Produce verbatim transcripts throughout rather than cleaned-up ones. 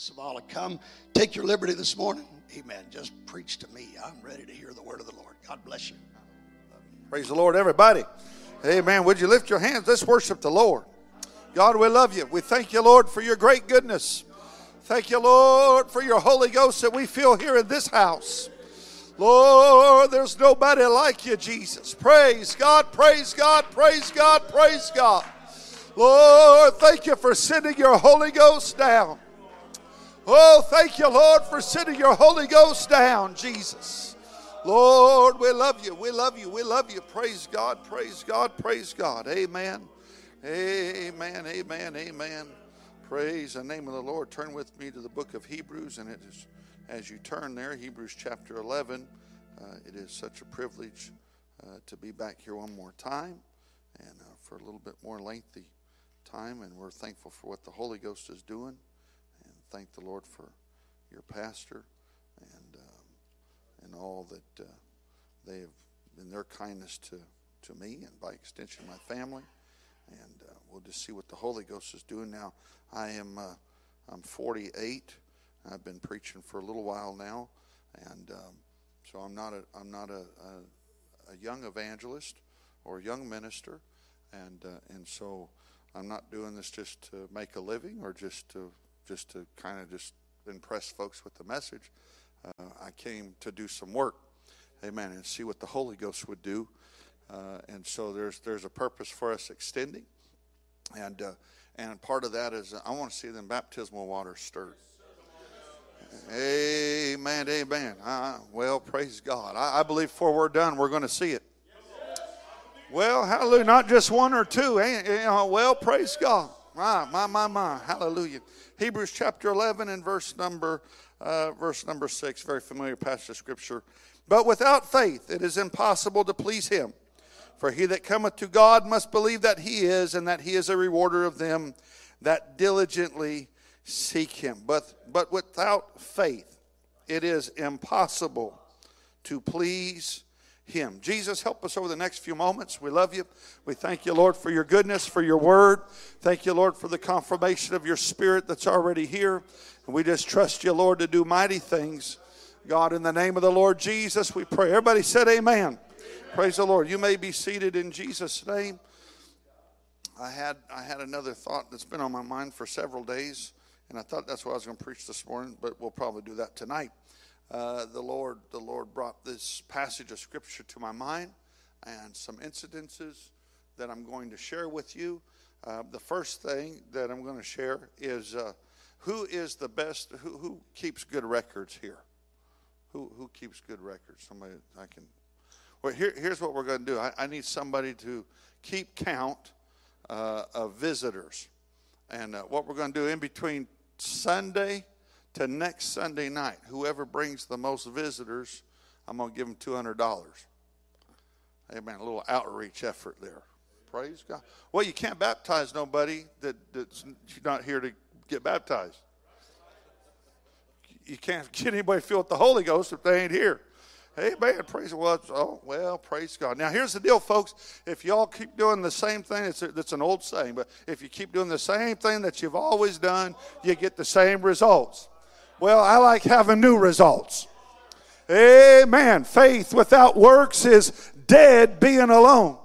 Savala, come take your liberty this morning. Amen. Just preach to me. I'm ready to hear the word of the Lord. God bless you. Praise the Lord, everybody. Amen. Would you lift your hands? Let's worship the Lord. God, we love you. We thank you, Lord, for your great goodness. Thank you, Lord, for your Holy Ghost that we feel here in this house. Lord, there's nobody like you, Jesus. Praise God, praise God, praise God, praise God. Lord, thank you for sending your Holy Ghost down. Oh, thank you, Lord, for sending your Holy Ghost down, Jesus. Lord, we love you, we love you, we love you. Praise God, praise God, praise God. Amen, amen, amen, amen. Praise the name of the Lord. Turn with me to the book of Hebrews, and it is, as you turn there, Hebrews chapter eleven. Uh, it is such a privilege uh, to be back here one more time and uh, for a little bit more lengthy time. And we're thankful for what the Holy Ghost is doing. And thank the Lord for your pastor and um, and all that uh, they have been, their kindness to, to me and by extension my family. And uh, we'll just see what the Holy Ghost is doing now. I am uh, I'm forty-eight. I've been preaching for a little while now, and um, so I'm not a I'm not a, a, a young evangelist or a young minister, and uh, and so I'm not doing this just to make a living or just to just to kind of just impress folks with the message. Uh, I came to do some work, amen, and see what the Holy Ghost would do, uh, and so there's there's a purpose for us extending, and uh, and part of that is I want to see them baptismal waters stirred. Amen, amen. Uh, well, praise God. I, I believe before we're done, we're going to see it. Well, hallelujah. Not just one or two. Eh? Well, praise God. My, my, my, my. Hallelujah. Hebrews chapter eleven and verse number, uh, verse number six. Very familiar passage of Scripture. But without faith, it is impossible to please Him. For he that cometh to God must believe that He is, and that He is a rewarder of them that diligently seek Him. But but without faith, it is impossible to please Him. Jesus, help us over the next few moments. We love you. We thank you, Lord, for your goodness, for your word. Thank you, Lord, for the confirmation of your Spirit that's already here. And we just trust you, Lord, to do mighty things. God, in the name of the Lord Jesus, we pray. Everybody said amen. Amen. Praise the Lord. You may be seated in Jesus' name. I had I had another thought that's been on my mind for several days. And I thought that's what I was going to preach this morning, but we'll probably do that tonight. Uh, the Lord, the Lord brought this passage of Scripture to my mind, and some incidences that I'm going to share with you. Uh, the first thing that I'm going to share is uh, who is the best? Who, who keeps good records here? Who who keeps good records? Somebody I can. Well, here, here's what we're going to do. I, I need somebody to keep count uh, of visitors, and uh, what we're going to do in between Sunday to next Sunday night, whoever brings the most visitors, I'm going to give them two hundred dollars. Amen. A little outreach effort there. Praise God. Well, you can't baptize nobody that, that's not here to get baptized. You can't get anybody filled with the Holy Ghost if they ain't here. Amen. Praise God. Oh, well, praise God. Now, here's the deal, folks. If y'all keep doing the same thing, it's, a, it's an old saying, but if you keep doing the same thing that you've always done, you get the same results. Well, I like having new results. Amen. Faith without works is dead being alone.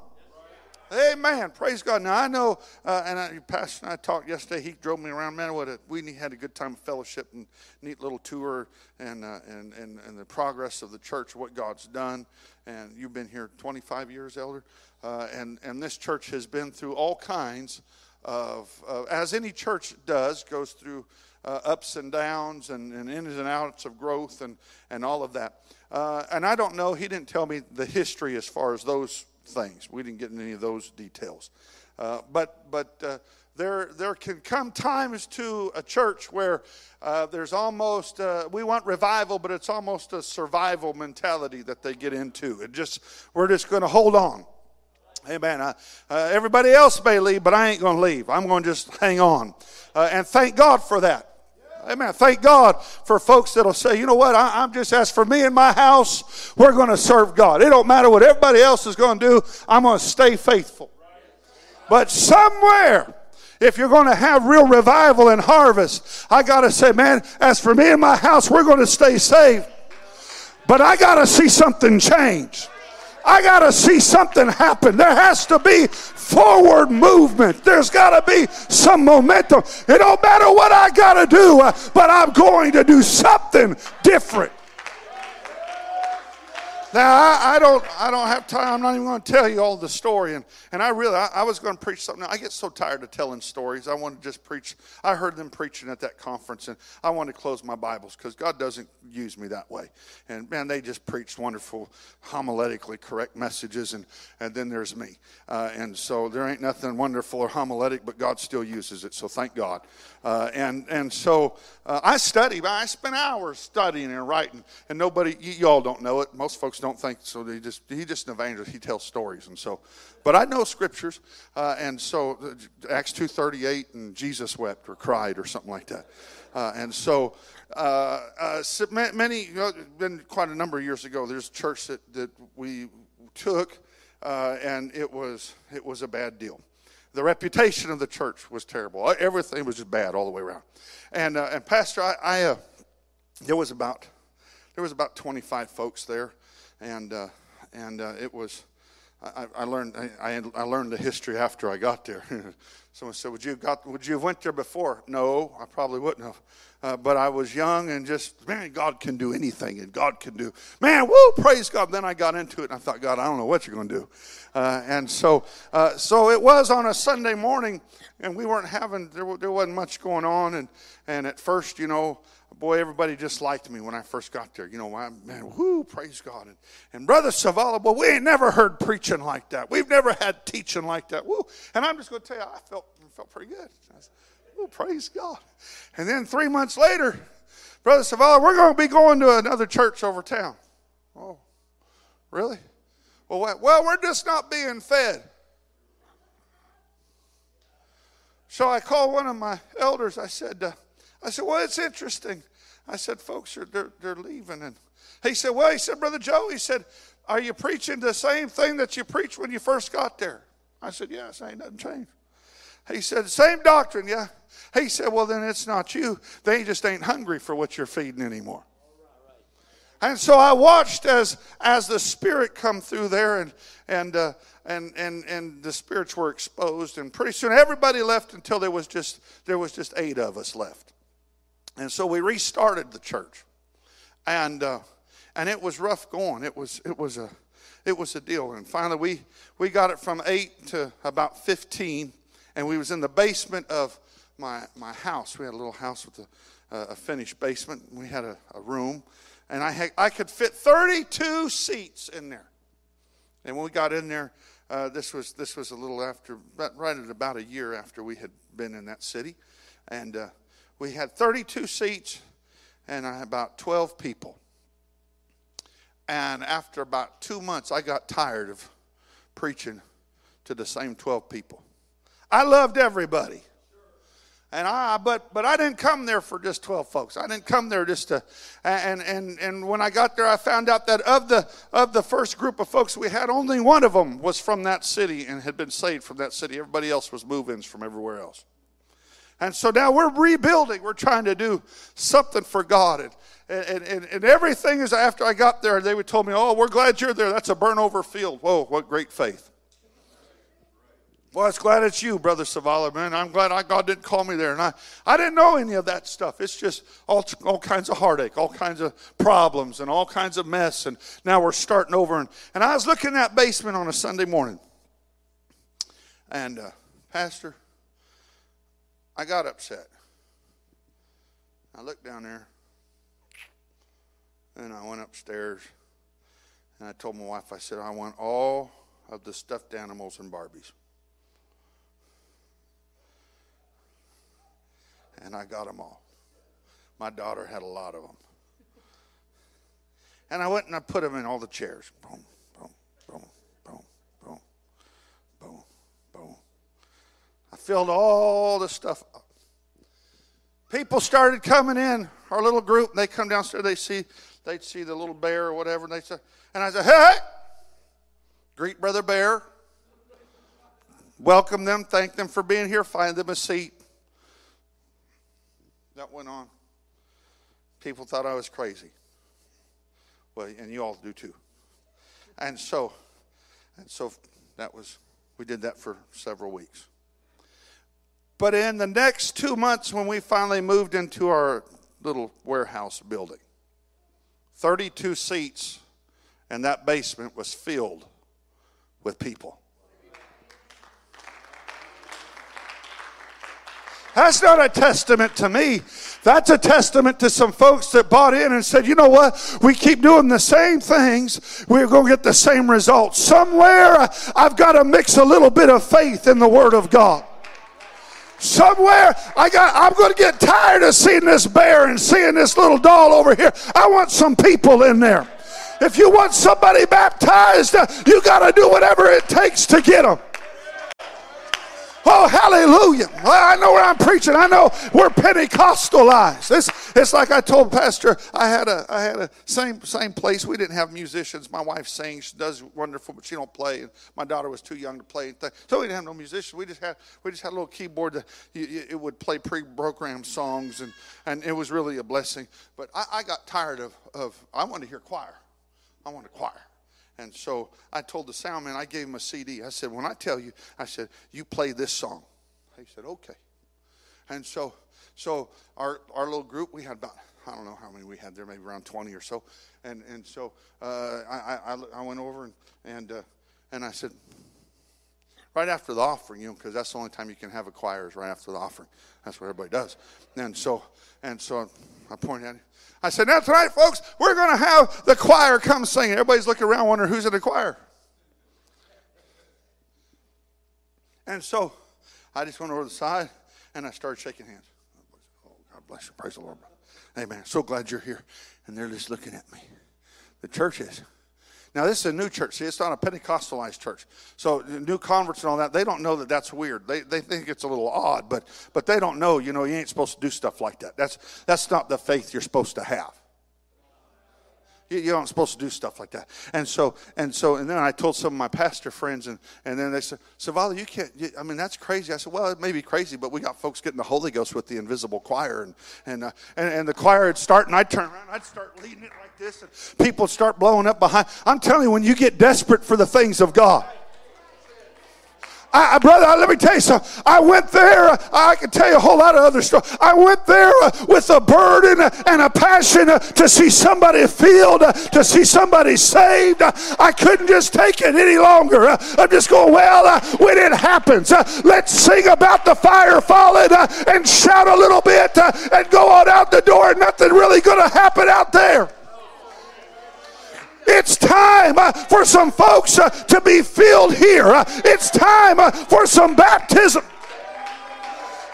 Amen. Praise God. Now, I know, uh, and I, Pastor and I talked yesterday. He drove me around. Man, what a, we had a good time of fellowship and neat little tour and, uh, and, and, and the progress of the church, what God's done. And you've been here twenty-five years, Elder. Uh, and, and this church has been through all kinds of, uh, as any church does, goes through uh, ups and downs and, and ins and outs of growth and, and all of that. Uh, and I don't know. He didn't tell me the history as far as those things. We didn't get into any of those details, uh, but but uh, there there can come times to a church where uh, there's almost uh, we want revival, but it's almost a survival mentality that they get into. It just we're just going to hold on. Amen. Uh, uh, everybody else may leave, but I ain't going to leave. I'm going to just hang on, uh, and thank God for that. Amen. Thank God for folks that'll say, you know what, I, I'm just, as for me and my house, we're going to serve God. It don't matter what everybody else is going to do. I'm going to stay faithful. But somewhere If you're going to have real revival and harvest, I got to say, man, as for me and my house, we're going to stay safe. But I got to see something change. I got to see something happen. There has to be forward movement. There's got to be some momentum. It don't matter what I got to do, but I'm going to do something different. Now, I, I don't I don't have time. I'm not even going to tell you all the story. And, and I really, I, I was going to preach something. I get so tired of telling stories. I want to just preach. I heard them preaching at that conference, and I wanted to close my Bibles because God doesn't use me that way. And, man, they just preached wonderful, homiletically correct messages, and, and then there's me. Uh, and so there ain't nothing wonderful or homiletic, but God still uses it, so thank God. Uh, and, and so uh, I study. I spend hours studying and writing, and nobody, y- y'all don't know it. Most folks don't think so. They just he just an evangelist. He tells stories, and so, but I know scriptures, uh, and so Acts two thirty eight, and Jesus wept or cried or something like that, uh, and so uh, uh, many. You know, been quite a number of years ago. There's a church that that we took, uh, and it was it was a bad deal. The reputation of the church was terrible. Everything was just bad all the way around, and uh, and Pastor, I, I uh, there was about there was about twenty five folks there. And uh, and uh, it was, I, I learned I, I learned the history after I got there. Someone said, "Would you got Would you have went there before?" No, I probably wouldn't have. Uh, but I was young and just, man, God can do anything, and God can do, man, woo, praise God. Then I got into it, and I thought, God, I don't know what you're going to do. Uh, and so, uh, so it was on a Sunday morning, and we weren't having there. There wasn't much going on, and and at first, you know. Boy, everybody just liked me when I first got there. You know, I, man, whoo, praise God. And, and Brother Savala, boy, we ain't never heard preaching like that. We've never had teaching like that. Woo. And I'm just going to tell you, I felt felt pretty good. I said, woo, praise God. And then three months later, Brother Savala, we're going to be going to another church over town. Oh, really? Well, what? Well, we're just not being fed. So I called one of my elders. I said, uh, I said, well, it's interesting. I said, folks, are, they're, they're leaving. And he said, well, he said, Brother Joe, he said, are you preaching the same thing that you preached when you first got there? I said, yes, ain't nothing changed. He said, same doctrine, yeah. He said, well, then it's not you. They just ain't hungry for what you're feeding anymore. And so I watched as as the Spirit come through there, and and uh, and and and the spirits were exposed, and pretty soon everybody left until there was just there was just eight of us left. And so we restarted the church, and uh, and it was rough going. It was it was a it was a deal. And finally, we we got it from eight to about fifteen, and we was in the basement of my my house. We had a little house with a, uh, a finished basement. We had a, a room, and I had, I could fit thirty-two seats in there. And when we got in there, uh, this was this was a little after, right at about a year after we had been in that city, and. Uh, We had thirty-two seats and I had about twelve people. And after about two months, I got tired of preaching to the same twelve people. I loved everybody. And I, but but I didn't come there for just twelve folks. I didn't come there just to, and and and when I got there, I found out that of the of the first group of folks we had, only one of them was from that city and had been saved from that city. Everybody else was move-ins from everywhere else. And so now we're rebuilding. We're trying to do something for God. And and, and, and everything is after I got there, they would tell me, oh, we're glad you're there. That's a burnover field. Whoa, what great faith. Well, it's glad it's you, Brother Savala, man. I'm glad I, God didn't call me there. And I, I didn't know any of that stuff. It's just all, all kinds of heartache, all kinds of problems, and all kinds of mess. And now we're starting over. And, and I was looking in that basement on a Sunday morning. And uh, Pastor... I got upset. I looked down there, and I went upstairs, and I told my wife, I said, I want all of the stuffed animals and Barbies. And I got them all. My daughter had a lot of them. And I went and I put them in all the chairs. Boom, boom, boom, boom, boom, boom, boom. I filled all the stuff up. People started coming in, our little group, and they come downstairs, they see, they'd see the little bear or whatever, and they said, and I said, hey, hey, greet Brother Bear. welcome them, thank them for being here, find them a seat. That went on. People thought I was crazy. Well, and you all do too. And so, and so that was, we did that for several weeks. But in the next two months when we finally moved into our little warehouse building, thirty-two seats, and that basement was filled with people. That's not a testament to me. That's a testament to some folks that bought in and said, you know what? We keep doing the same things. We're going to get the same results. Somewhere I've got to mix a little bit of faith in the Word of God. Somewhere I got, I'm going to get tired of seeing this bear and seeing this little doll over here. I want some people in there. If you want somebody baptized, you got to do whatever it takes to get them. Oh, hallelujah. I know where I'm preaching. I know we're Pentecostalized. It's, it's like I told Pastor, I had a, I had a same, same place. We didn't have musicians. My wife sings. She does wonderful, but she don't play. My daughter was too young to play. So we didn't have no musicians. We just had, we just had a little keyboard that it would play pre-programmed songs, and, and it was really a blessing. But I, I got tired of, of, I wanted to hear choir. I wanted choir. And so I told the sound man, I gave him a C D. I said, when I tell you, I said, you play this song. He said, okay. And so so our, our little group, we had about, I don't know how many we had there, maybe around twenty or so. And and so uh, I, I I went over and and, uh, and I said, right after the offering, you know, because that's the only time you can have a choir is right after the offering. That's what everybody does. And so, and so I pointed at him. I said, that's right, folks. We're going to have the choir come sing. Everybody's looking around wondering who's in the choir. And so I just went over to the side, and I started shaking hands. Oh, God bless you. Praise the Lord. Amen. So glad you're here. And they're just looking at me. The church is. Now, this is a new church. See, it's not a Pentecostalized church. So new converts and all that, they don't know that that's weird. They they think it's a little odd, but but they don't know, you know, you ain't supposed to do stuff like that. That's that's not the faith you're supposed to have. You, you aren't supposed to do stuff like that. And so and so and then I told some of my pastor friends, and, and then they said, Savala, you can't, you, I mean, that's crazy. I said, well, it may be crazy, but we got folks getting the Holy Ghost with the invisible choir, and and uh, and, and the choir would start, and I'd turn around, I'd start leading it like this, and people start blowing up behind. I'm telling you, when you get desperate for the things of God, I, I brother, I, let me tell you something. I went there. Uh, I can tell you a whole lot of other stories. I went there uh, with a burden uh, and a passion uh, to see somebody filled, uh, to see somebody saved. Uh, I couldn't just take it any longer. Uh, I'm just going, well, uh, when it happens, uh, let's sing about the fire falling uh, and shout a little bit uh, and go on out the door. Nothing really going to happen out there. It's time uh, for some folks uh, to be filled here. Uh, it's time uh, for some baptism.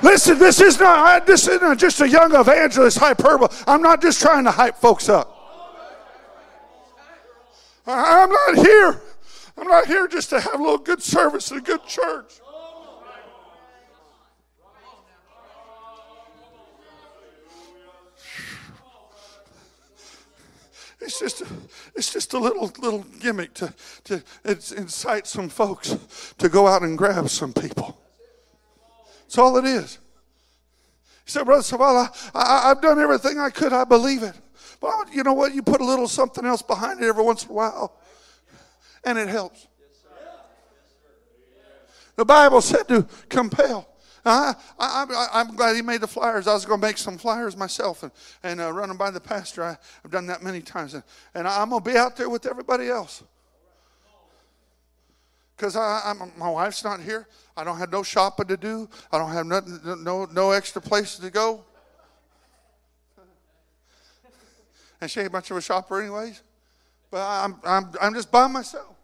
Listen, this is not, this isn't just a young evangelist hyperbole. I'm not just trying to hype folks up. I'm not here. I'm not here just to have a little good service and a good church. It's just, it's just a little little gimmick to, to incite some folks to go out and grab some people. That's all it is. He said, Brother Savala, I, I've done everything I could. I believe it. But you know what? You put a little something else behind it every once in a while, and it helps. The Bible said to compel. I, I, I, I'm glad he made the flyers. I was going to make some flyers myself and, and uh, run them by the pastor. I, I've done that many times. And, and I'm going to be out there with everybody else. Because my wife's not here. I don't have no shopping to do. I don't have nothing, no, no extra places to go. And she ain't much of a shopper anyways. But I'm, I'm, I'm just by myself.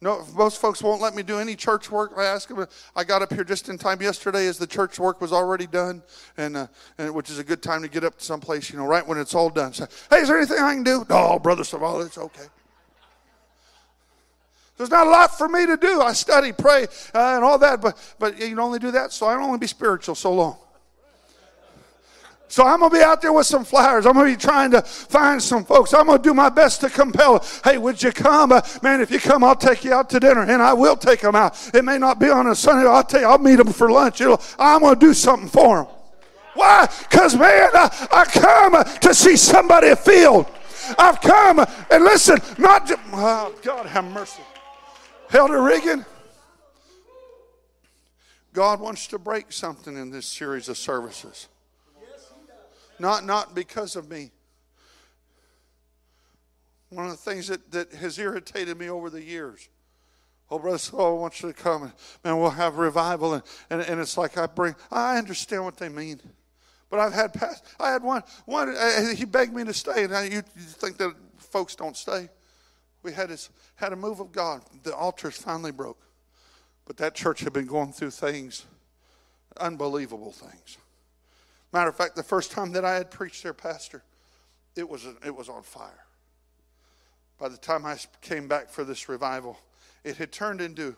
No, most folks won't let me do any church work. I asked them. I got up here just in time yesterday, as the church work was already done, and, uh, and which is a good time to get up to someplace, you know, right when it's all done. So, hey, is there anything I can do? No, Brother Savala, it's okay. There's not a lot for me to do. I study, pray, uh, and all that, but but you can only do that. So I can only be spiritual so long. So I'm going to be out there with some flyers. I'm going to be trying to find some folks. I'm going to do my best to compel, hey, would you come? Uh, man, if you come, I'll take you out to dinner, and I will take them out. It may not be on a Sunday. I'll tell you, I'll meet them for lunch. It'll, I'm going to do something for them. Why? Because, man, I, I come to see somebody filled. I've come, and listen, not to, oh, God have mercy. Elder Regan, God wants to break something in this series of services. Yes, he does. Not, not because of me. One of the things that, that has irritated me over the years. Oh, Brother Saul, I want you to come, and man, we'll have revival, and, and, and it's like I bring, I understand what they mean. But I've had past, I had one, one uh, he begged me to stay, and I, you, you think that folks don't stay. We had, this, had a move of God. The altars finally broke. But that church had been going through things, unbelievable things. Matter of fact, the first time that I had preached their pastor, it was, it was on fire. By the time I came back for this revival, it had turned into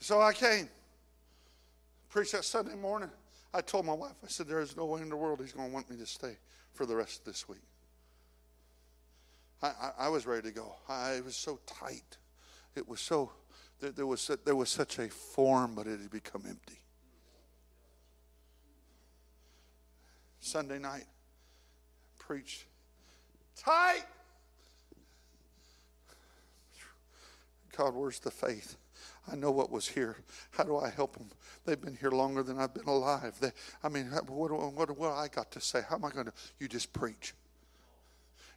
So I came, preached that Sunday morning. I told my wife, I said, there is no way in the world he's going to want me to stay for the rest of this week. I, I, I was ready to go. I, it was so tight. It was so, there, there, was, there was such a form, but it had become empty. Sunday night, preached tight. God, where's the faith? I know what was here. How do I help them? They've been here longer than I've been alive. They, I mean, what, what, what I got to say? How am I going to? You just preach.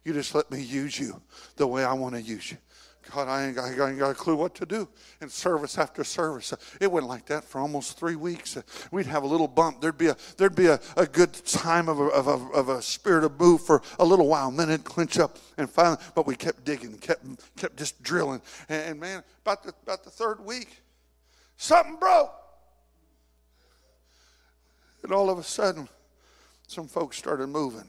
You just let me use you the way I want to use you. God, I ain't, I ain't got a clue what to do in service after service. It went like that for almost three weeks. We'd have a little bump. There'd be a there'd be a, a good time of a, of, a, of a spirit of move for a little while, and then it'd clinch up. And finally, but we kept digging, kept kept just drilling. And, and man, about the about the third week, something broke. And all of a sudden, some folks started moving.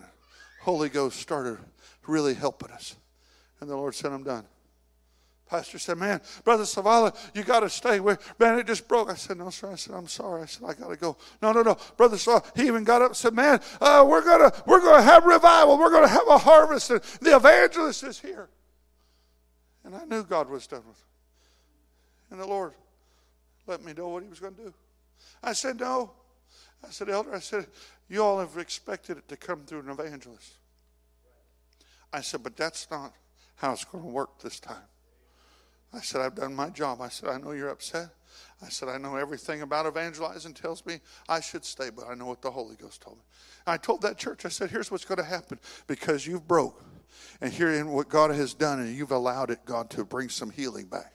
Holy Ghost started really helping us. And the Lord said, I'm done. Pastor said, man, Brother Savala, you got to stay. Where, man, it just broke. I said, no, sir. I said, I'm sorry. I said, I got to go. No, no, no. Brother Savala, he even got up and said, man, uh, we're going to we're gonna have revival. We're going to have a harvest. And the evangelist is here. And I knew God was done with it. And the Lord let me know what he was going to do. I said, no. I said, Elder, I said, you all have expected it to come through an evangelist. I said, but that's not how it's going to work this time. I said, I've done my job. I said, I know you're upset. I said, I know everything about evangelizing tells me I should stay, but I know what the Holy Ghost told me. And I told that church, I said, here's what's going to happen. Because you've broke, and herein what God has done, and you've allowed it, God, to bring some healing back.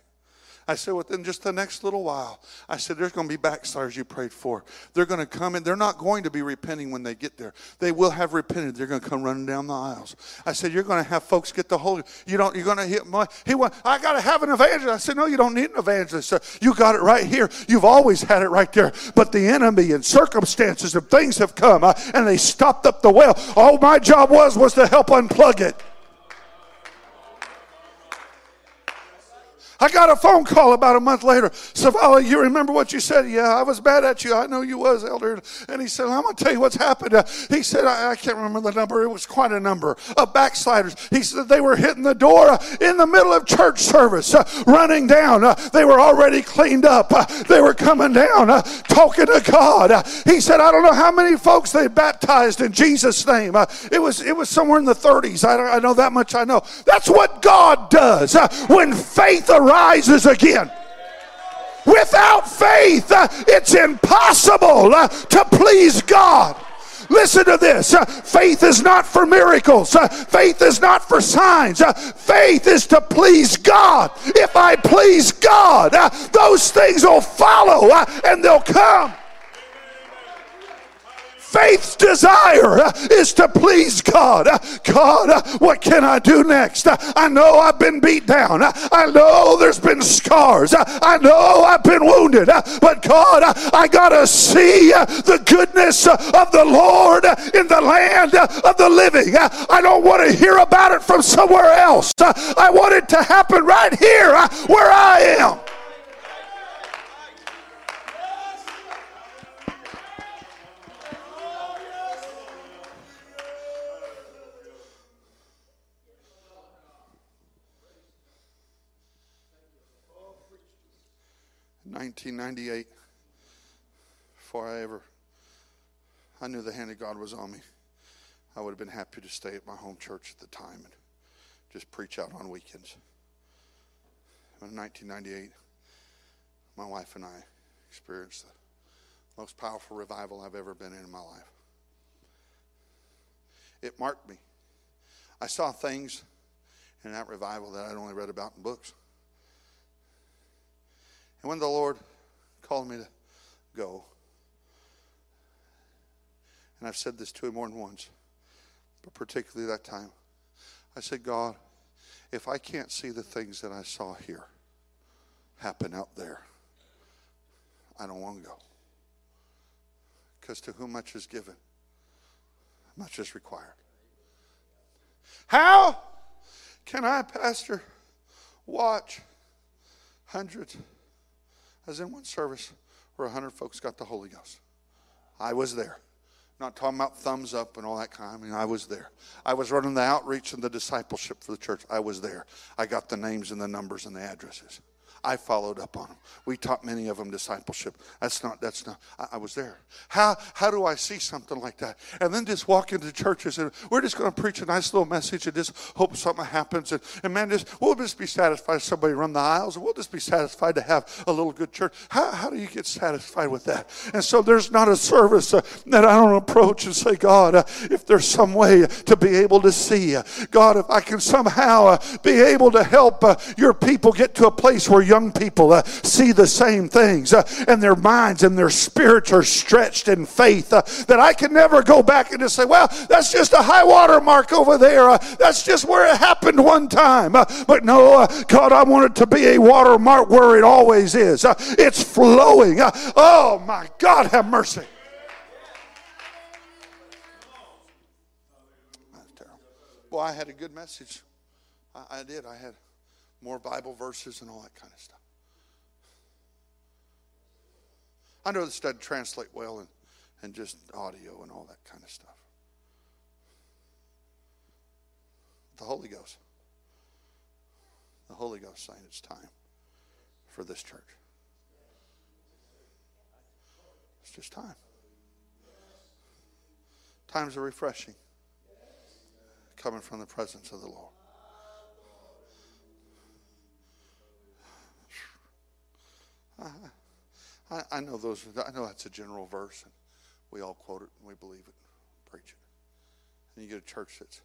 I said, within just the next little while, I said, there's going to be backsliders you prayed for. They're going to come in. They're not going to be repenting when they get there. They will have repented. They're going to come running down the aisles. I said, you're going to have folks get the Holy. You don't, you're going to hit my, he went, I got to have an evangelist. I said, no, you don't need an evangelist. Sir. You got it right here. You've always had it right there. But the enemy and circumstances and things have come, uh, and they stopped up the well. All my job was was to help unplug it. I got a phone call about a month later. Savala, you remember what you said? Yeah, I was bad at you. I know you was, Elder. And he said, I'm going to tell you what's happened. Uh, he said, I, I can't remember the number. It was quite a number of backsliders. He said they were hitting the door uh, in the middle of church service, uh, running down. Uh, they were already cleaned up. Uh, they were coming down, uh, talking to God. Uh, he said, I don't know how many folks they baptized in Jesus' name. Uh, it was it was somewhere in the thirties. I, don't, I know that much I know. That's what God does uh, when faith arises. rises again. Without faith, uh, it's impossible uh, to please God. Listen to this. Faith is not for miracles. Faith is not for signs. Faith is to please God. If I please God, those things will follow and they'll come. Faith's desire is to please God. God, what can I do next? I know I've been beat down. I know there's been scars. I know I've been wounded. But God, I gotta see the goodness of the Lord in the land of the living. I don't want to hear about it from somewhere else. I want it to happen right here where I am. nineteen ninety-eight, before I ever, I knew the hand of God was on me. I would have been happy to stay at my home church at the time and just preach out on weekends. In nineteen ninety-eight, my wife and I experienced the most powerful revival I've ever been in in my life. It marked me. I saw things in that revival that I'd only read about in books. And when the Lord called me to go, and I've said this to him more than once, but particularly that time, I said, God, if I can't see the things that I saw here happen out there, I don't want to go. Because to whom much is given, much is required. How can I, Pastor, watch hundreds? I was in one service where one hundred folks got the Holy Ghost. I was there. Not talking about thumbs up and all that kind. I mean, I was there. I was running the outreach and the discipleship for the church. I was there. I got the names and the numbers and the addresses. I followed up on them. We taught many of them discipleship. That's not, that's not, I, I was there. How how do I see something like that? And then just walk into churches and we're just going to preach a nice little message and just hope something happens. And, and man, just, we'll just be satisfied if somebody run the aisles, and we'll just be satisfied to have a little good church. How, how do you get satisfied with that? And so there's not a service uh, that I don't approach and say, God, uh, if there's some way to be able to see, uh, God, if I can somehow uh, be able to help uh, your people get to a place where young people uh, see the same things uh, and their minds and their spirits are stretched in faith, uh, that I can never go back and just say, well, that's just a high water mark over there. Uh, that's just where it happened one time. Uh, but no, uh, God, I want it to be a water mark where it always is. Uh, it's flowing. Uh, oh, my God, have mercy. That's terrible. Well, I had a good message. I, I did. I had more Bible verses and all that kind of stuff. I know this doesn't translate well and, and just audio and all that kind of stuff. The Holy Ghost. The Holy Ghost saying it's time for this church. It's just time. Times are refreshing. Coming from the presence of the Lord. I, I know those. I know that's a general verse, and we all quote it, and we believe it, and preach it. And you get a church that's.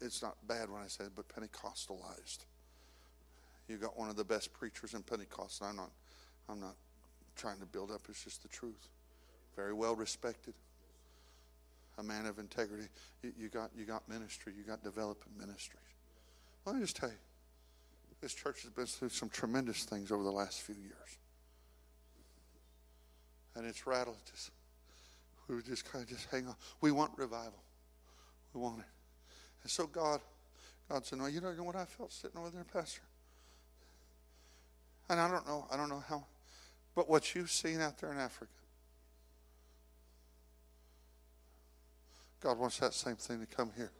It's not bad when I say it, but Pentecostalized. You got one of the best preachers in Pentecost. And I'm not. I'm not trying to build up. It's just the truth. Very well respected. A man of integrity. You, you got. You got ministry. You got developing ministry. Well, let me just tell you. This church has been through some tremendous things over the last few years. And it's rattled us. We were just kind of just hang on. We want revival. We want it. And so God, God said, no, you don't know what I felt sitting over there, Pastor? And I don't know, I don't know how, but what you've seen out there in Africa, God wants that same thing to come here.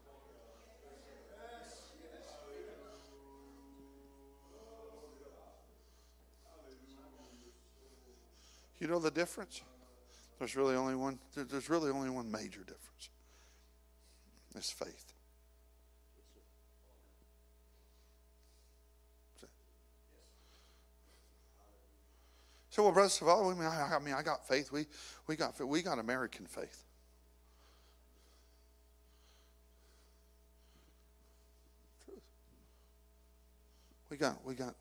You know the difference? There's really only one. There's really only one major difference. It's faith. So, well, Brother Saval, I mean, I got faith. We, we got we got American faith. Truth. We got we got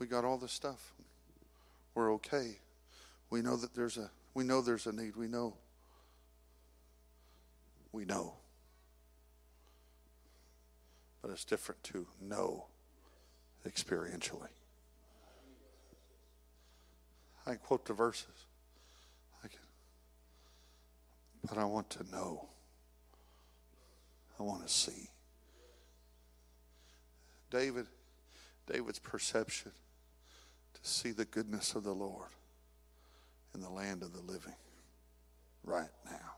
we got all this stuff. We're okay. We know that there's a we know there's a need. We know. We know. But it's different to know experientially. I can quote the verses. I can, but I want to know. I want to see. David, David's perception to see the goodness of the Lord in the land of the living right now.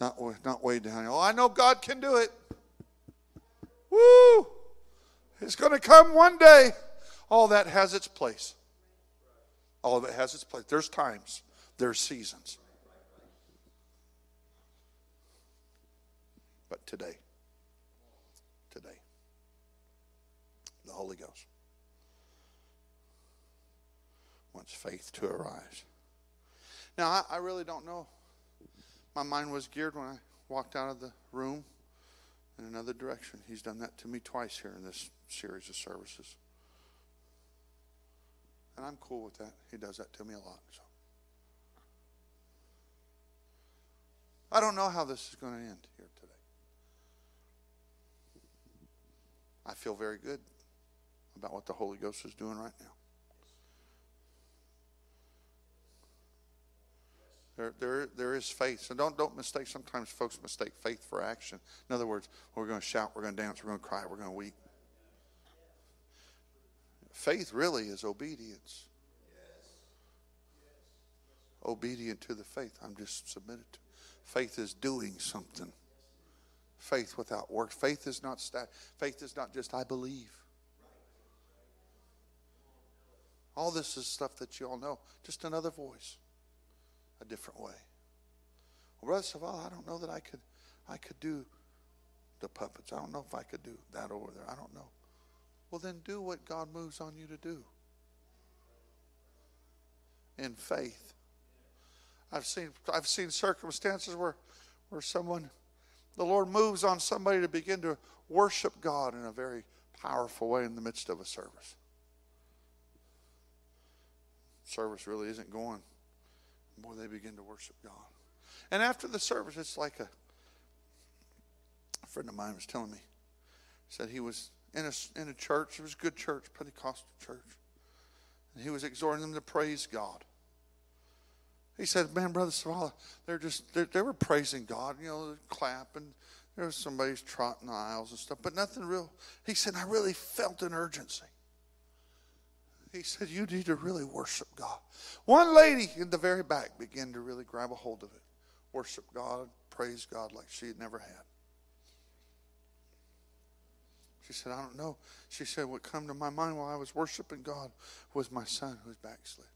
Not, not way down. Oh, I know God can do it. Woo! It's going to come one day. All that has its place. All of it has its place. There's times. There's seasons. But today. Today. The Holy Ghost wants faith to arise. Now, I, I really don't know. My mind was geared when I walked out of the room in another direction. He's done that to me twice here in this series of services. And I'm cool with that. He does that to me a lot. So I don't know how this is going to end here today. I feel very good about what the Holy Ghost is doing right now. There, there, there is faith. So don't, don't mistake. Sometimes folks mistake faith for action. In other words, we're going to shout, we're going to dance, we're going to cry, we're going to weep. Faith really is obedience. Yes. Obedient to the faith. I'm just submitted to. Faith is doing something. Faith without work. Faith is not stat. Faith is not just I believe. All this is stuff that you all know. Just another voice. A different way. Well, Brother Saval, I don't know that I could I could do the puppets. I don't know if I could do that over there. I don't know. Well, then do what God moves on you to do. In faith. I've seen I've seen circumstances where where someone, the Lord moves on somebody to begin to worship God in a very powerful way in the midst of a service. Service really isn't going. Boy, they begin to worship God. And after the service, it's like a, a friend of mine was telling me, said he was in a, in a church, it was a good church, Pentecostal church, and he was exhorting them to praise God. He said, man, Brother Savala, they're just, they're, they were praising God, you know, clapping, there was somebody's trotting the aisles and stuff, but nothing real. He said, I really felt an urgency. He said, you need to really worship God. One lady in the very back began to really grab a hold of it. Worship God, praise God like she had never had. She said, I don't know. She said, what came to my mind while I was worshiping God was my son who's backslid.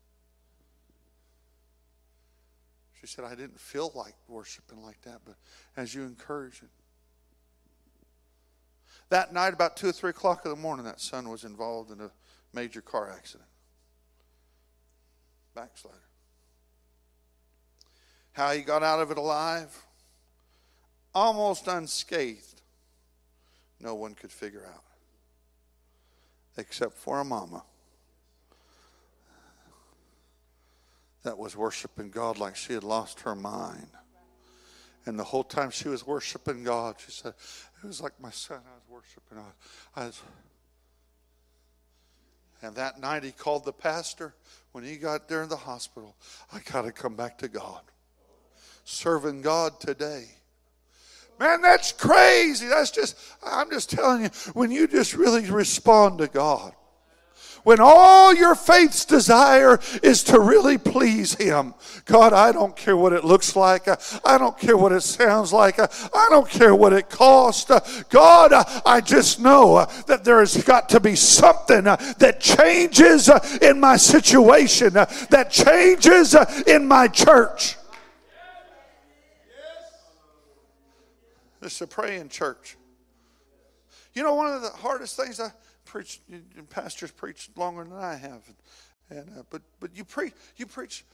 She said, I didn't feel like worshiping like that, but as you encourage it. That night, about two or three o'clock in the morning, that son was involved in a major car accident. Backslider. How he got out of it alive, almost unscathed, no one could figure out. Except for a mama that was worshiping God like she had lost her mind. And the whole time she was worshiping God, she said, it was like my son I was worshiping. I, I was And that night he called the pastor. When he got there in the hospital, I got to come back to God. Serving God today. Man, that's crazy. That's just, I'm just telling you, when you just really respond to God. When all your faith's desire is to really please Him. God, I don't care what it looks like. I don't care what it sounds like. I don't care what it costs. God, I just know that there has got to be something that changes in my situation, that changes in my church. It's a praying church. You know, one of the hardest things I... preached, and pastors preached longer than I have. And, and uh, but but you preach, you preach,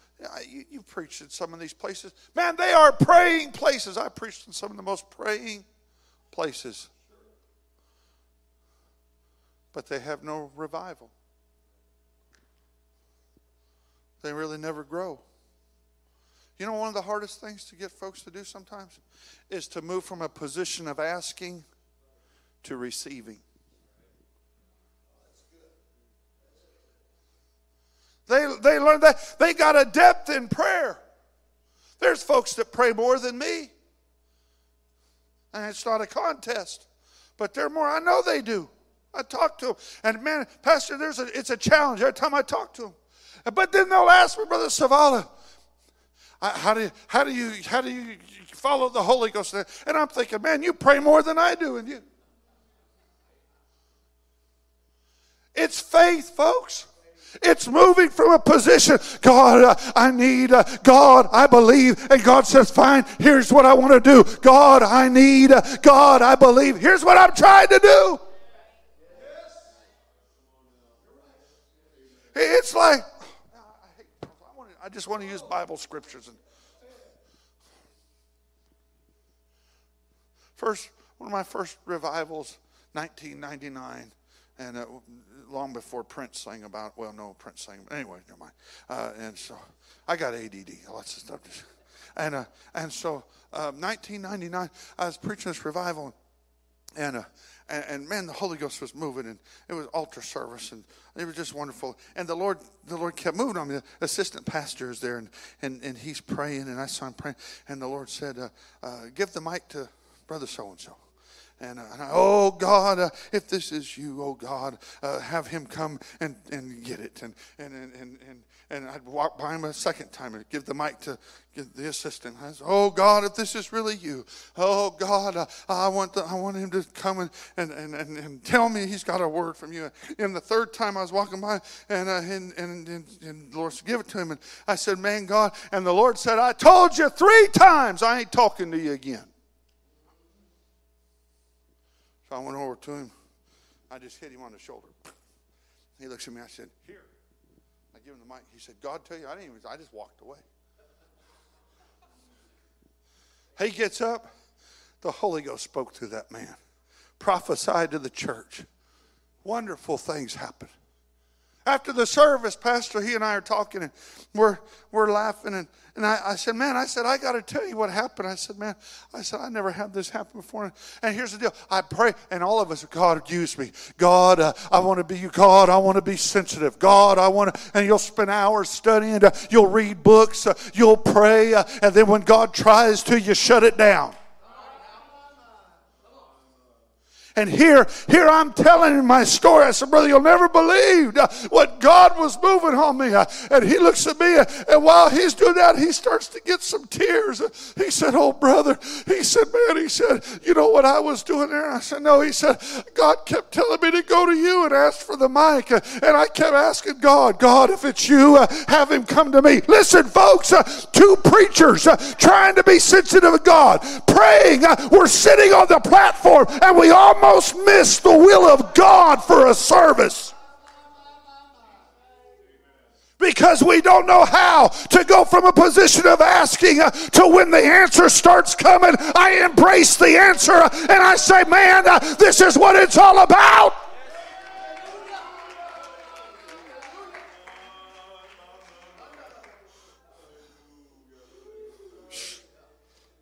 you, you preach in some of these places. Man, they are praying places. I preached in some of the most praying places, but they have no revival. They really never grow. You know, one of the hardest things to get folks to do sometimes is to move from a position of asking to receiving. They they learned that they got a depth in prayer. There's folks that pray more than me, and it's not a contest, but they're more. I know they do. I talk to them, and man, Pastor, there's a it's a challenge every time I talk to them. But then they'll ask me, Brother Savala, how do you, how do you how do you follow the Holy Ghost? And I'm thinking, man, you pray more than I do, and you. It's faith, folks. It's moving from a position, God, uh, I need, uh, God, I believe. And God says, fine, here's what I want to do. God, I need, uh, God, I believe. Here's what I'm trying to do. It's like, I just want to use Bible scriptures. First, one of my first revivals, nineteen ninety-nine. And uh, long before Prince sang about, well, no, Prince sang, but anyway, never mind. Uh, and so I got A D D, lots of stuff. To, and uh, and so uh, nineteen ninety-nine, I was preaching this revival, and, uh, and and man, the Holy Ghost was moving, and it was altar service, and it was just wonderful. And the Lord, the Lord kept moving on me. The assistant pastor is there, and and and he's praying, and I saw him praying, and the Lord said, uh, uh, give the mic to Brother So and So. And, uh, and I, oh, God, uh, if this is you, oh, God, uh, have him come and, and get it. And, and, and, and, and I'd walk by him a second time and give the mic to give the assistant. I said, oh, God, if this is really you, oh, God, uh, I want the, I want him to come and, and, and, and, and tell me he's got a word from you. And the third time I was walking by, and, uh, and, and, and, and the Lord said, give it to him. And I said, man, God. And the Lord said, I told you three times I ain't talking to you again. So I went over to him. I just hit him on the shoulder. He looks at me. I said, here. I give him the mic. He said, God tell you, I didn't even, I just walked away. He gets up. The Holy Ghost spoke through that man. Prophesied to the church. Wonderful things happened. After the service, Pastor, he and I are talking, and we're, we're laughing. And, and I, I said, man, I said, I got to tell you what happened. I said, man, I said, I never had this happen before. And here's the deal. I pray, and all of us, God, use me. God, uh, I want to be you. God, I want to be sensitive. God, I want to, and you'll spend hours studying. Uh, you'll read books. Uh, you'll pray. Uh, and then when God tries to, you shut it down. And here, here I'm telling him my story. I said, brother, you'll never believe what God was moving on me. And he looks at me, and while he's doing that, he starts to get some tears. He said, oh, brother. He said, man, he said, you know what I was doing there? And I said, no. He said, God kept telling me to go to you and ask for the mic. And I kept asking God, God, if it's you, have him come to me. Listen, folks, two preachers trying to be sensitive to God, praying. We're sitting on the platform, and we almost missed the will of God for a service because we don't know how to go from a position of asking uh, to when the answer starts coming. I embrace the answer, uh, and I say, man, uh, this is what it's all about.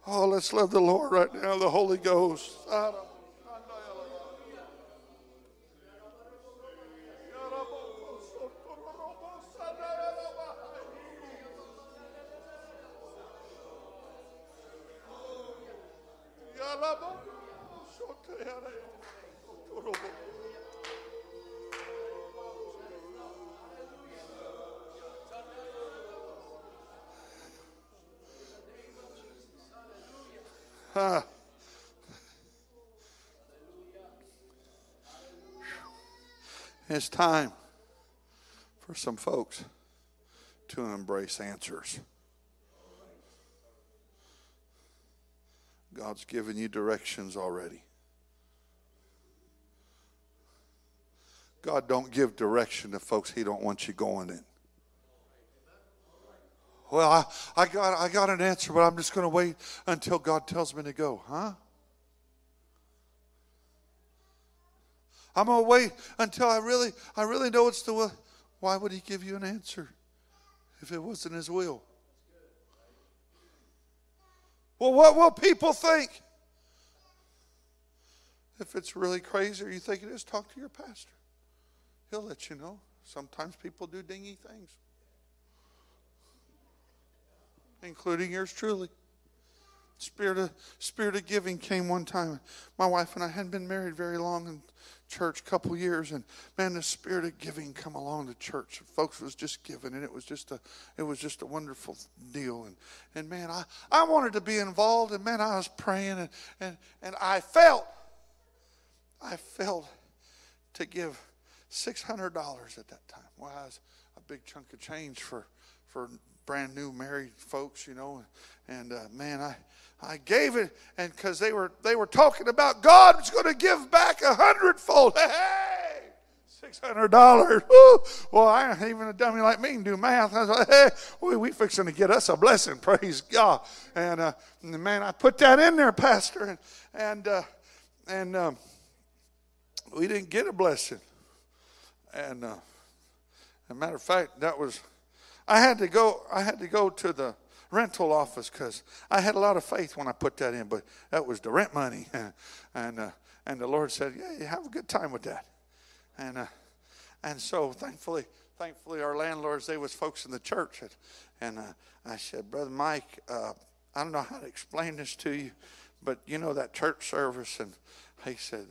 Oh, let's love the Lord right now, the Holy Ghost. I don't huh. It's time for some folks to embrace answers. God's given you directions already. God don't give direction to folks he don't want you going in. Well, I, I, got, I got an answer, but I'm just going to wait until God tells me to go. Huh? I'm going to wait until I really, I really know it's the will. Why would he give you an answer if it wasn't his will? Well, what will people think? If it's really crazy or you think it is, talk to your pastor. He'll let you know. Sometimes people do dingy things, including yours truly. Spirit of, spirit of giving came one time. My wife and I hadn't been married very long in church, a couple years, and man, the spirit of giving come along to church. Folks was just giving, and it was just a, it was just a wonderful deal. And and man, I, I wanted to be involved, and man, I was praying, and and and I felt, I felt to give six hundred dollars at that time. Well, that was a big chunk of change for for. brand new married folks, you know, and uh, man, I I gave it, and because they were they were talking about God was going to give back a hundredfold. Hey, six hundred dollars. Well, I ain't even a dummy like me can do math. I was like, hey, we, we fixing to get us a blessing. Praise God. And uh, man, I put that in there, Pastor, and and uh, and um, we didn't get a blessing. And uh, as a matter of fact, that was. I had to go. I had to go to the rental office because I had a lot of faith when I put that in. But that was the rent money, and uh, and the Lord said, "Yeah, you have a good time with that." And uh, and so thankfully, thankfully, our landlords, they was folks in the church, and and uh, I said, "Brother Mike, uh, I don't know how to explain this to you, but you know that church service." And he said,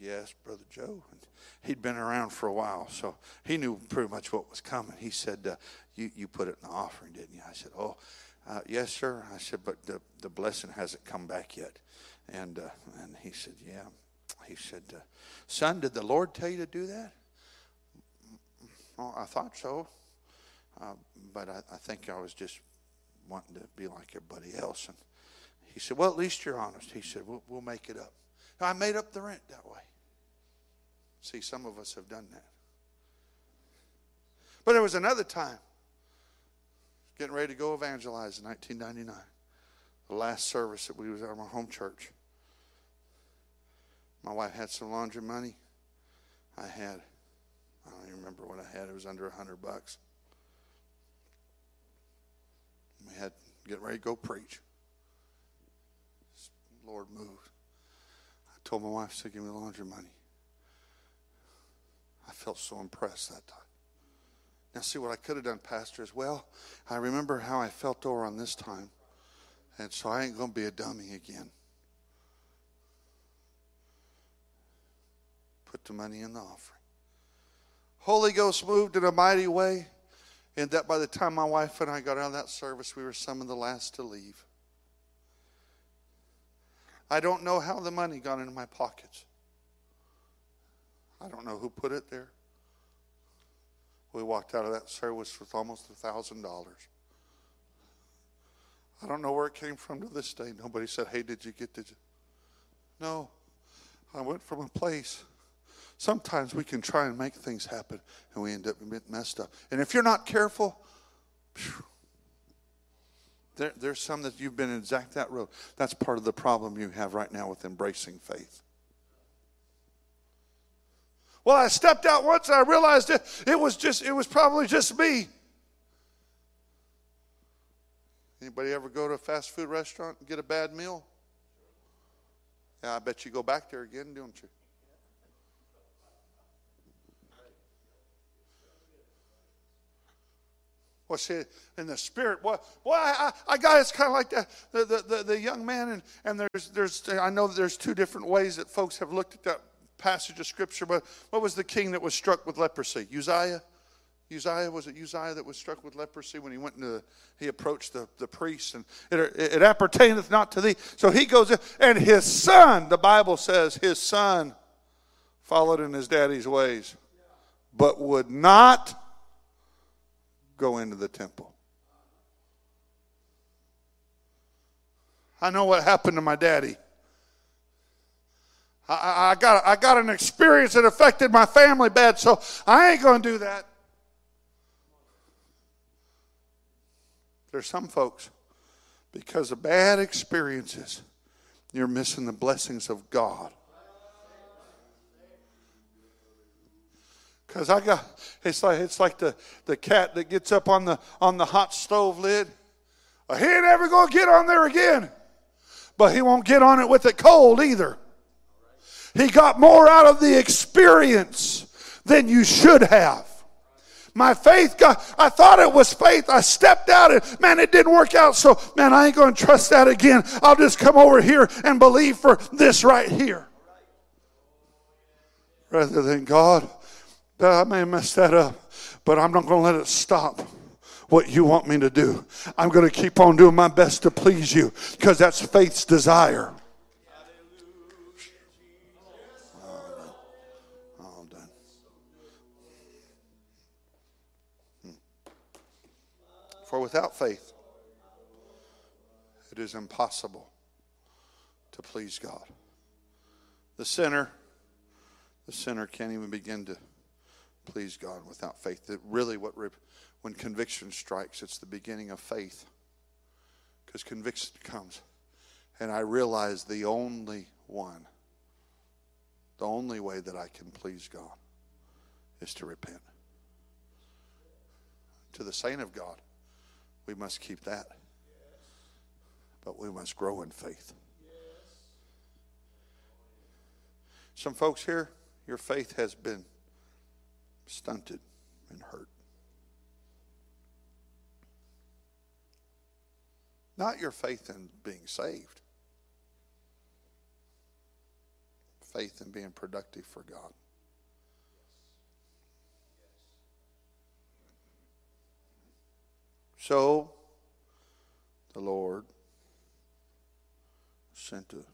"Yes, Brother Joe." And he'd been around for a while, so he knew pretty much what was coming. He said, uh, you, you put it in the offering, didn't you? I said, oh, uh, yes, sir. I said, but the, the blessing hasn't come back yet. And uh, and he said, yeah. He said, uh, son, did the Lord tell you to do that? Well, I thought so, uh, but I, I think I was just wanting to be like everybody else. And he said, well, at least you're honest. He said, we'll, we'll make it up. I made up the rent that way. See, some of us have done that. But there was another time, getting ready to go evangelize in nineteen ninety-nine, the last service that we was at my home church. My wife had some laundry money. I had, I don't even remember what I had. It was under a hundred bucks. We had getting ready to go preach. The Lord moved. I told my wife to give me the laundry money. I felt so impressed that time. Now see what I could have done, Pastor, is well, I remember how I felt over on this time, and so I ain't going to be a dummy again. Put the money in the offering. Holy Ghost moved in a mighty way, and that by the time my wife and I got out of that service, we were some of the last to leave. I don't know how the money got into my pockets. I don't know who put it there. We walked out of that service with almost a thousand dollars. I don't know where it came from to this day. Nobody said, hey, did you get, did you? No, I went from a place. Sometimes we can try and make things happen, and we end up messed up. And if you're not careful, phew, there, there's some that you've been in exact that road. That's part of the problem you have right now with embracing faith. Well, I stepped out once and I realized it, it was just, it was probably just me. Anybody ever go to a fast food restaurant and get a bad meal? Yeah, I bet you go back there again, don't you? Well, see, in the spirit, well, well I, I got it's kind of like that. The, the, the, the young man, and, and there's, there's, I know that there's two different ways that folks have looked at that passage of scripture, but what was the king that was struck with leprosy? Uzziah? Uzziah, was it Uzziah that was struck with leprosy when he went into, the, he approached the, the priest, and it, it, it appertaineth not to thee. So he goes in, and his son, the Bible says, his son followed in his daddy's ways, but would not go into the temple. I know what happened to my daddy. I, I, got, I got an experience that affected my family bad, so I ain't going to do that. There's some folks, because of bad experiences, you're missing the blessings of God. Because I got, it's like it's like the, the cat that gets up on the on the hot stove lid. He ain't ever gonna get on there again. But he won't get on it with it cold either. He got more out of the experience than you should have. My faith got, I thought it was faith. I stepped out and, man, it didn't work out. So, man, I ain't going to trust that again. I'll just come over here and believe for this right here. Rather than, God, I may mess that up, but I'm not going to let it stop what you want me to do. I'm going to keep on doing my best to please you, because that's faith's desire. For without faith, it is impossible to please God. The sinner, the sinner can't even begin to please God without faith. That really, what when conviction strikes, it's the beginning of faith, because conviction comes, and I realize the only one, the only way that I can please God, is to repent. To the saint of God, we must keep that. But we must grow in faith. Some folks here, your faith has been stunted and hurt. Not your faith in being saved. Faith in being productive for God. So the Lord sent a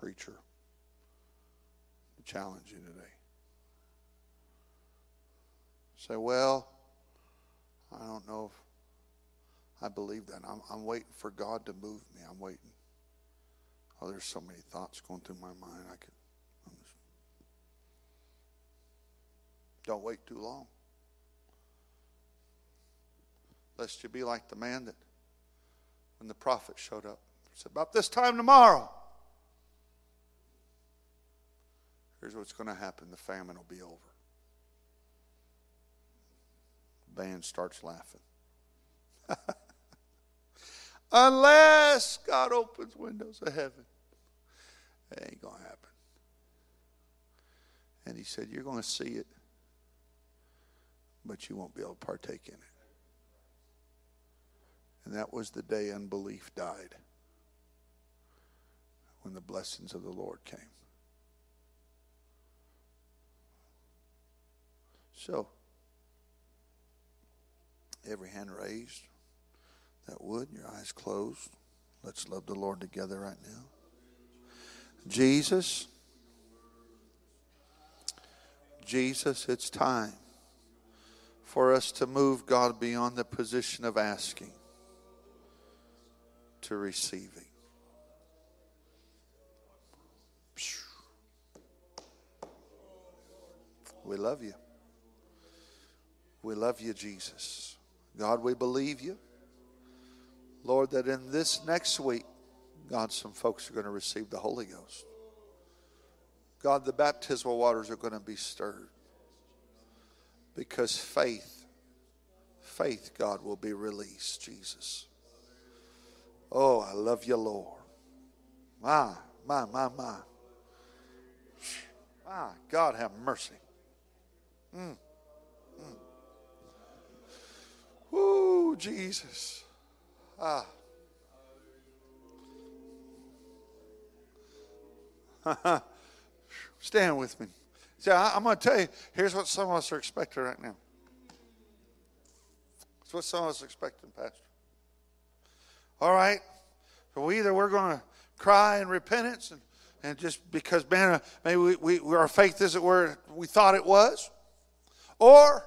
preacher to challenge you today. Say, well, I don't know if I believe that. I'm, I'm waiting for God to move me. I'm waiting. Oh, there's so many thoughts going through my mind. I could. I'm just, don't wait too long. Lest you be like the man that, when the prophet showed up, said, about this time tomorrow, here's what's going to happen. The famine will be over. The band starts laughing. Unless God opens windows of heaven, it ain't going to happen. And he said, you're going to see it, but you won't be able to partake in it. And that was the day unbelief died, when the blessings of the Lord came. So, every hand raised that would, your eyes closed. Let's love the Lord together right now. Jesus, Jesus, it's time for us to move God beyond the position of asking to receiving. We love you. We love you, Jesus. God, we believe you. Lord, that in this next week, God, some folks are going to receive the Holy Ghost. God, the baptismal waters are going to be stirred, because faith, faith, God, will be released, Jesus. Oh, I love you, Lord. My, my, my, my. My, God have mercy. Mm. Mm. Woo, Jesus. Ah. Stand with me. See, I, I'm going to tell you, here's what some of us are expecting right now. That's what some of us are expecting, Pastor. All right, so we either we're going to cry in repentance and, and just because, man, maybe we, we, our faith isn't where we thought it was, or,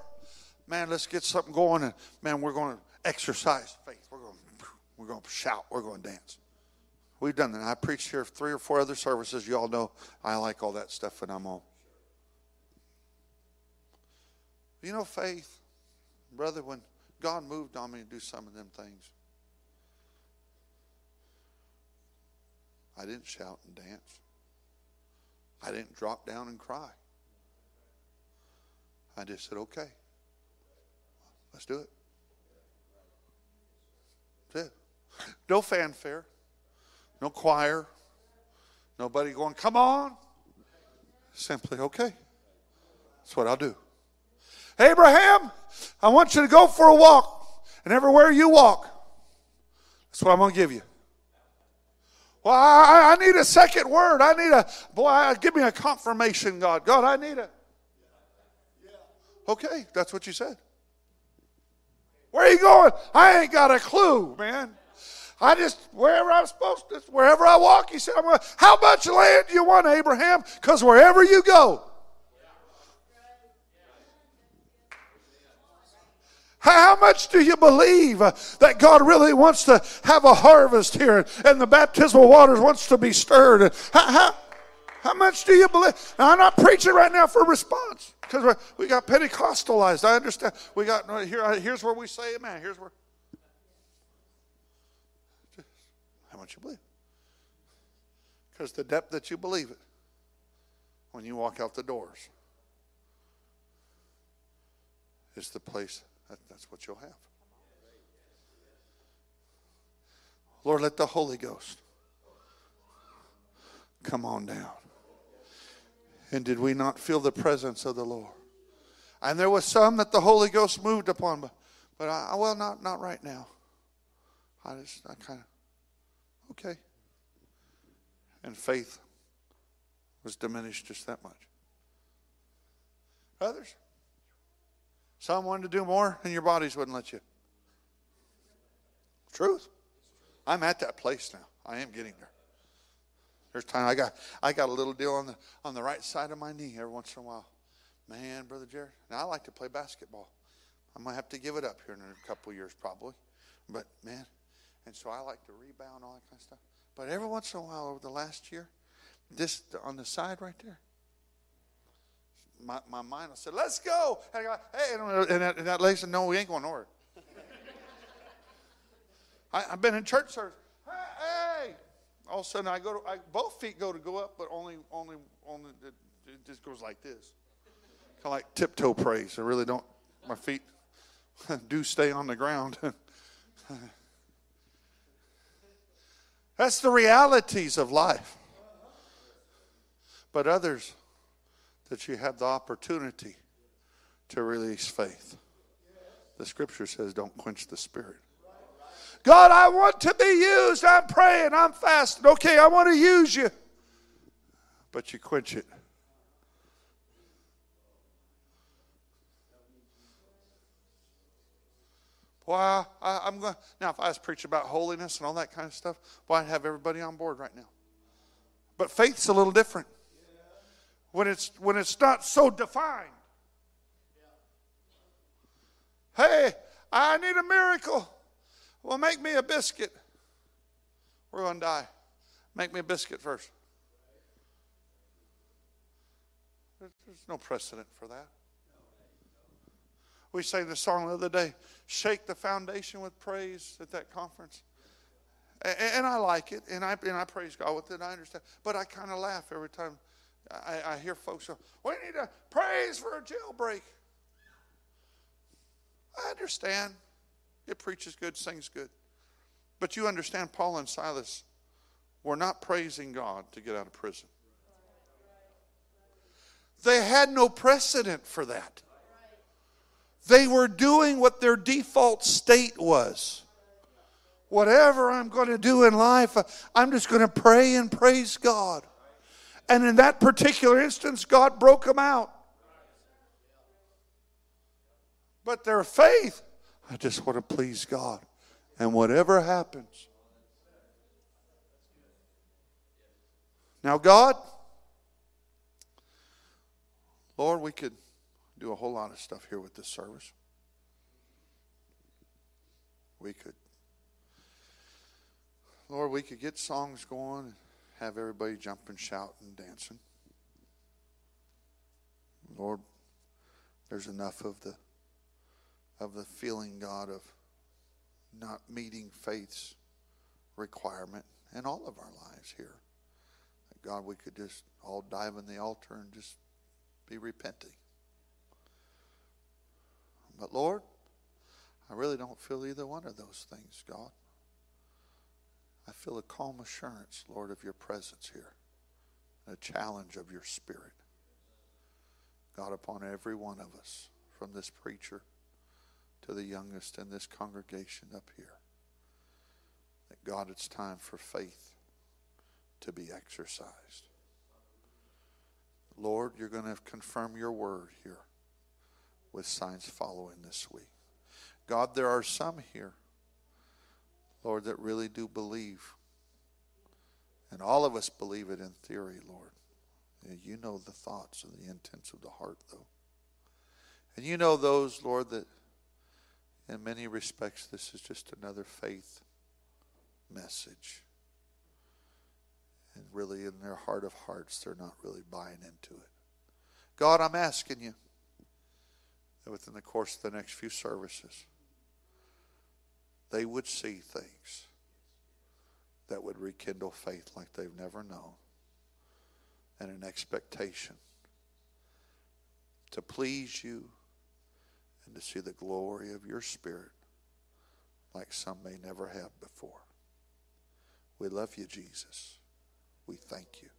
man, let's get something going and, man, we're going to exercise faith. We're going to, we're going to shout. We're going to dance. We've done that. I preached here three or four other services. You all know I like all that stuff when I'm on. You know, faith, brother, when God moved on me to do some of them things, I didn't shout and dance. I didn't drop down and cry. I just said, okay, let's do it. That's it. No fanfare. No choir. Nobody going, come on. Simply, okay. That's what I'll do. Abraham, I want you to go for a walk. And everywhere you walk, that's what I'm going to give you. Well, I, I need a second word. I need a, boy, give me a confirmation, God. God, I need a. Okay, that's what you said. Where are you going? I ain't got a clue, man. I just, wherever I'm supposed to, wherever I walk, you said, I'm gonna, how much land do you want, Abraham? Because wherever you go. How much do you believe that God really wants to have a harvest here and the baptismal waters wants to be stirred? How, how, how much do you believe? Now, I'm not preaching right now for response because we got Pentecostalized. I understand. We got here. Here's where we say amen. Here's where. How much you believe? Because the depth that you believe it when you walk out the doors is the place. That, that's what you'll have. Lord, let the Holy Ghost come on down. And did we not feel the presence of the Lord? And there was some that the Holy Ghost moved upon, but, but I, well, not not right now. I just, I kind of, okay. And faith was diminished just that much. Others? Some wanted to do more, and your bodies wouldn't let you. Truth. I'm at that place now. I am getting there. There's time I got. I got a little deal on the on the right side of my knee every once in a while. Man, Brother Jared. Now I like to play basketball. I'm gonna have to give it up here in a couple years probably. But man, and so I like to rebound all that kind of stuff. But every once in a while over the last year, this on the side right there. My, my mind said, let's go. And I go, hey, and that, and that lady said, no, we ain't going nowhere. I, I've been in church service. Hey, hey, all of a sudden I go to, I, both feet go to go up, but only, only, only, it just goes like this. Kind of like tiptoe praise. I really don't, my feet do stay on the ground. That's the realities of life. But others, that you have the opportunity to release faith. The scripture says don't quench the spirit. God, I want to be used. I'm praying. I'm fasting. Okay, I want to use you. But you quench it. Boy, I, I'm going now if I was preaching about holiness and all that kind of stuff, boy, I'd have everybody on board right now. But faith's a little different. When it's when it's not so defined. Hey, I need a miracle. Well, make me a biscuit. We're going to die. Make me a biscuit first. There's no precedent for that. We sang the song the other day, Shake the Foundation with Praise at that conference. And, and I like it, and I, and I praise God with it, I understand. But I kind of laugh every time. I, I hear folks go, we need to praise for a jailbreak. I understand. It preaches good, sings good. But you understand Paul and Silas were not praising God to get out of prison. They had no precedent for that. They were doing what their default state was. Whatever I'm going to do in life, I'm just going to pray and praise God. And in that particular instance, God broke them out. But their faith, I just want to please God. And whatever happens. Now, God, Lord, we could do a whole lot of stuff here with this service. We could. Lord, we could get songs going and have everybody jumping, shouting, dancing. Lord, there's enough of the of the feeling, God, of not meeting faith's requirement in all of our lives here. God, we could just all dive in the altar and just be repenting. But Lord, I really don't feel either one of those things, God. I feel a calm assurance, Lord, of your presence here, and a challenge of your spirit, God, upon every one of us, from this preacher to the youngest in this congregation up here. That God, it's time for faith to be exercised. Lord, you're going to confirm your word here with signs following this week. God, there are some here, Lord, that really do believe. And all of us believe it in theory, Lord. You know the thoughts and the intents of the heart, though. And you know those, Lord, that in many respects this is just another faith message. And really in their heart of hearts, they're not really buying into it. God, I'm asking you that within the course of the next few services, they would see things that would rekindle faith like they've never known, and an expectation to please you and to see the glory of your spirit like some may never have before. We love you, Jesus. We thank you.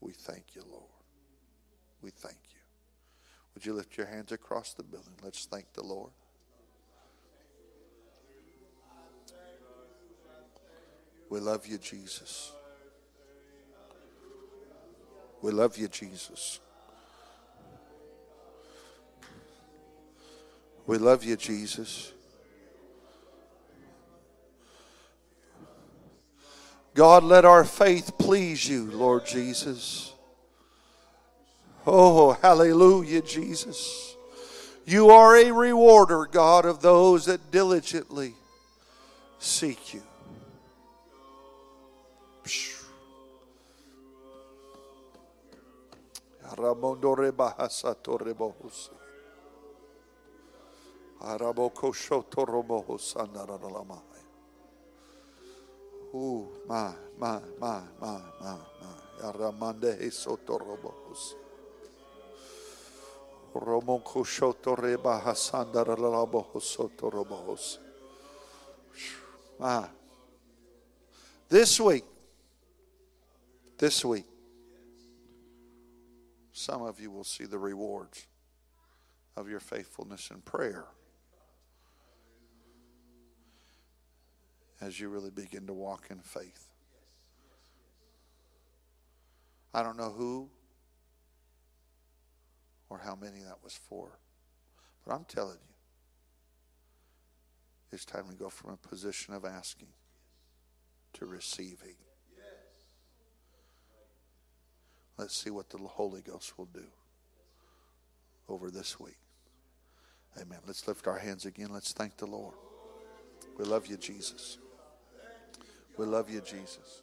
We thank you, Lord. We thank you. Would you lift your hands across the building? Let's thank the Lord. We love you, Jesus. We love you, Jesus. We love you, Jesus. God, let our faith please you, Lord Jesus. Oh, hallelujah, Jesus. You are a rewarder, God, of those that diligently seek you. Ooh, my, my, my, my, my, my. Aramande esoto robos. Romonko shoto reba hasanda ralabo soto robos. My. This week, this week, some of you will see the rewards of your faithfulness in prayer, as you really begin to walk in faith. I don't know who or how many that was for, but I'm telling you, it's time to go from a position of asking to receiving. Let's see what the Holy Ghost will do over this week. Amen. Let's lift our hands again. Let's thank the Lord. We love you, Jesus. We love you, Jesus.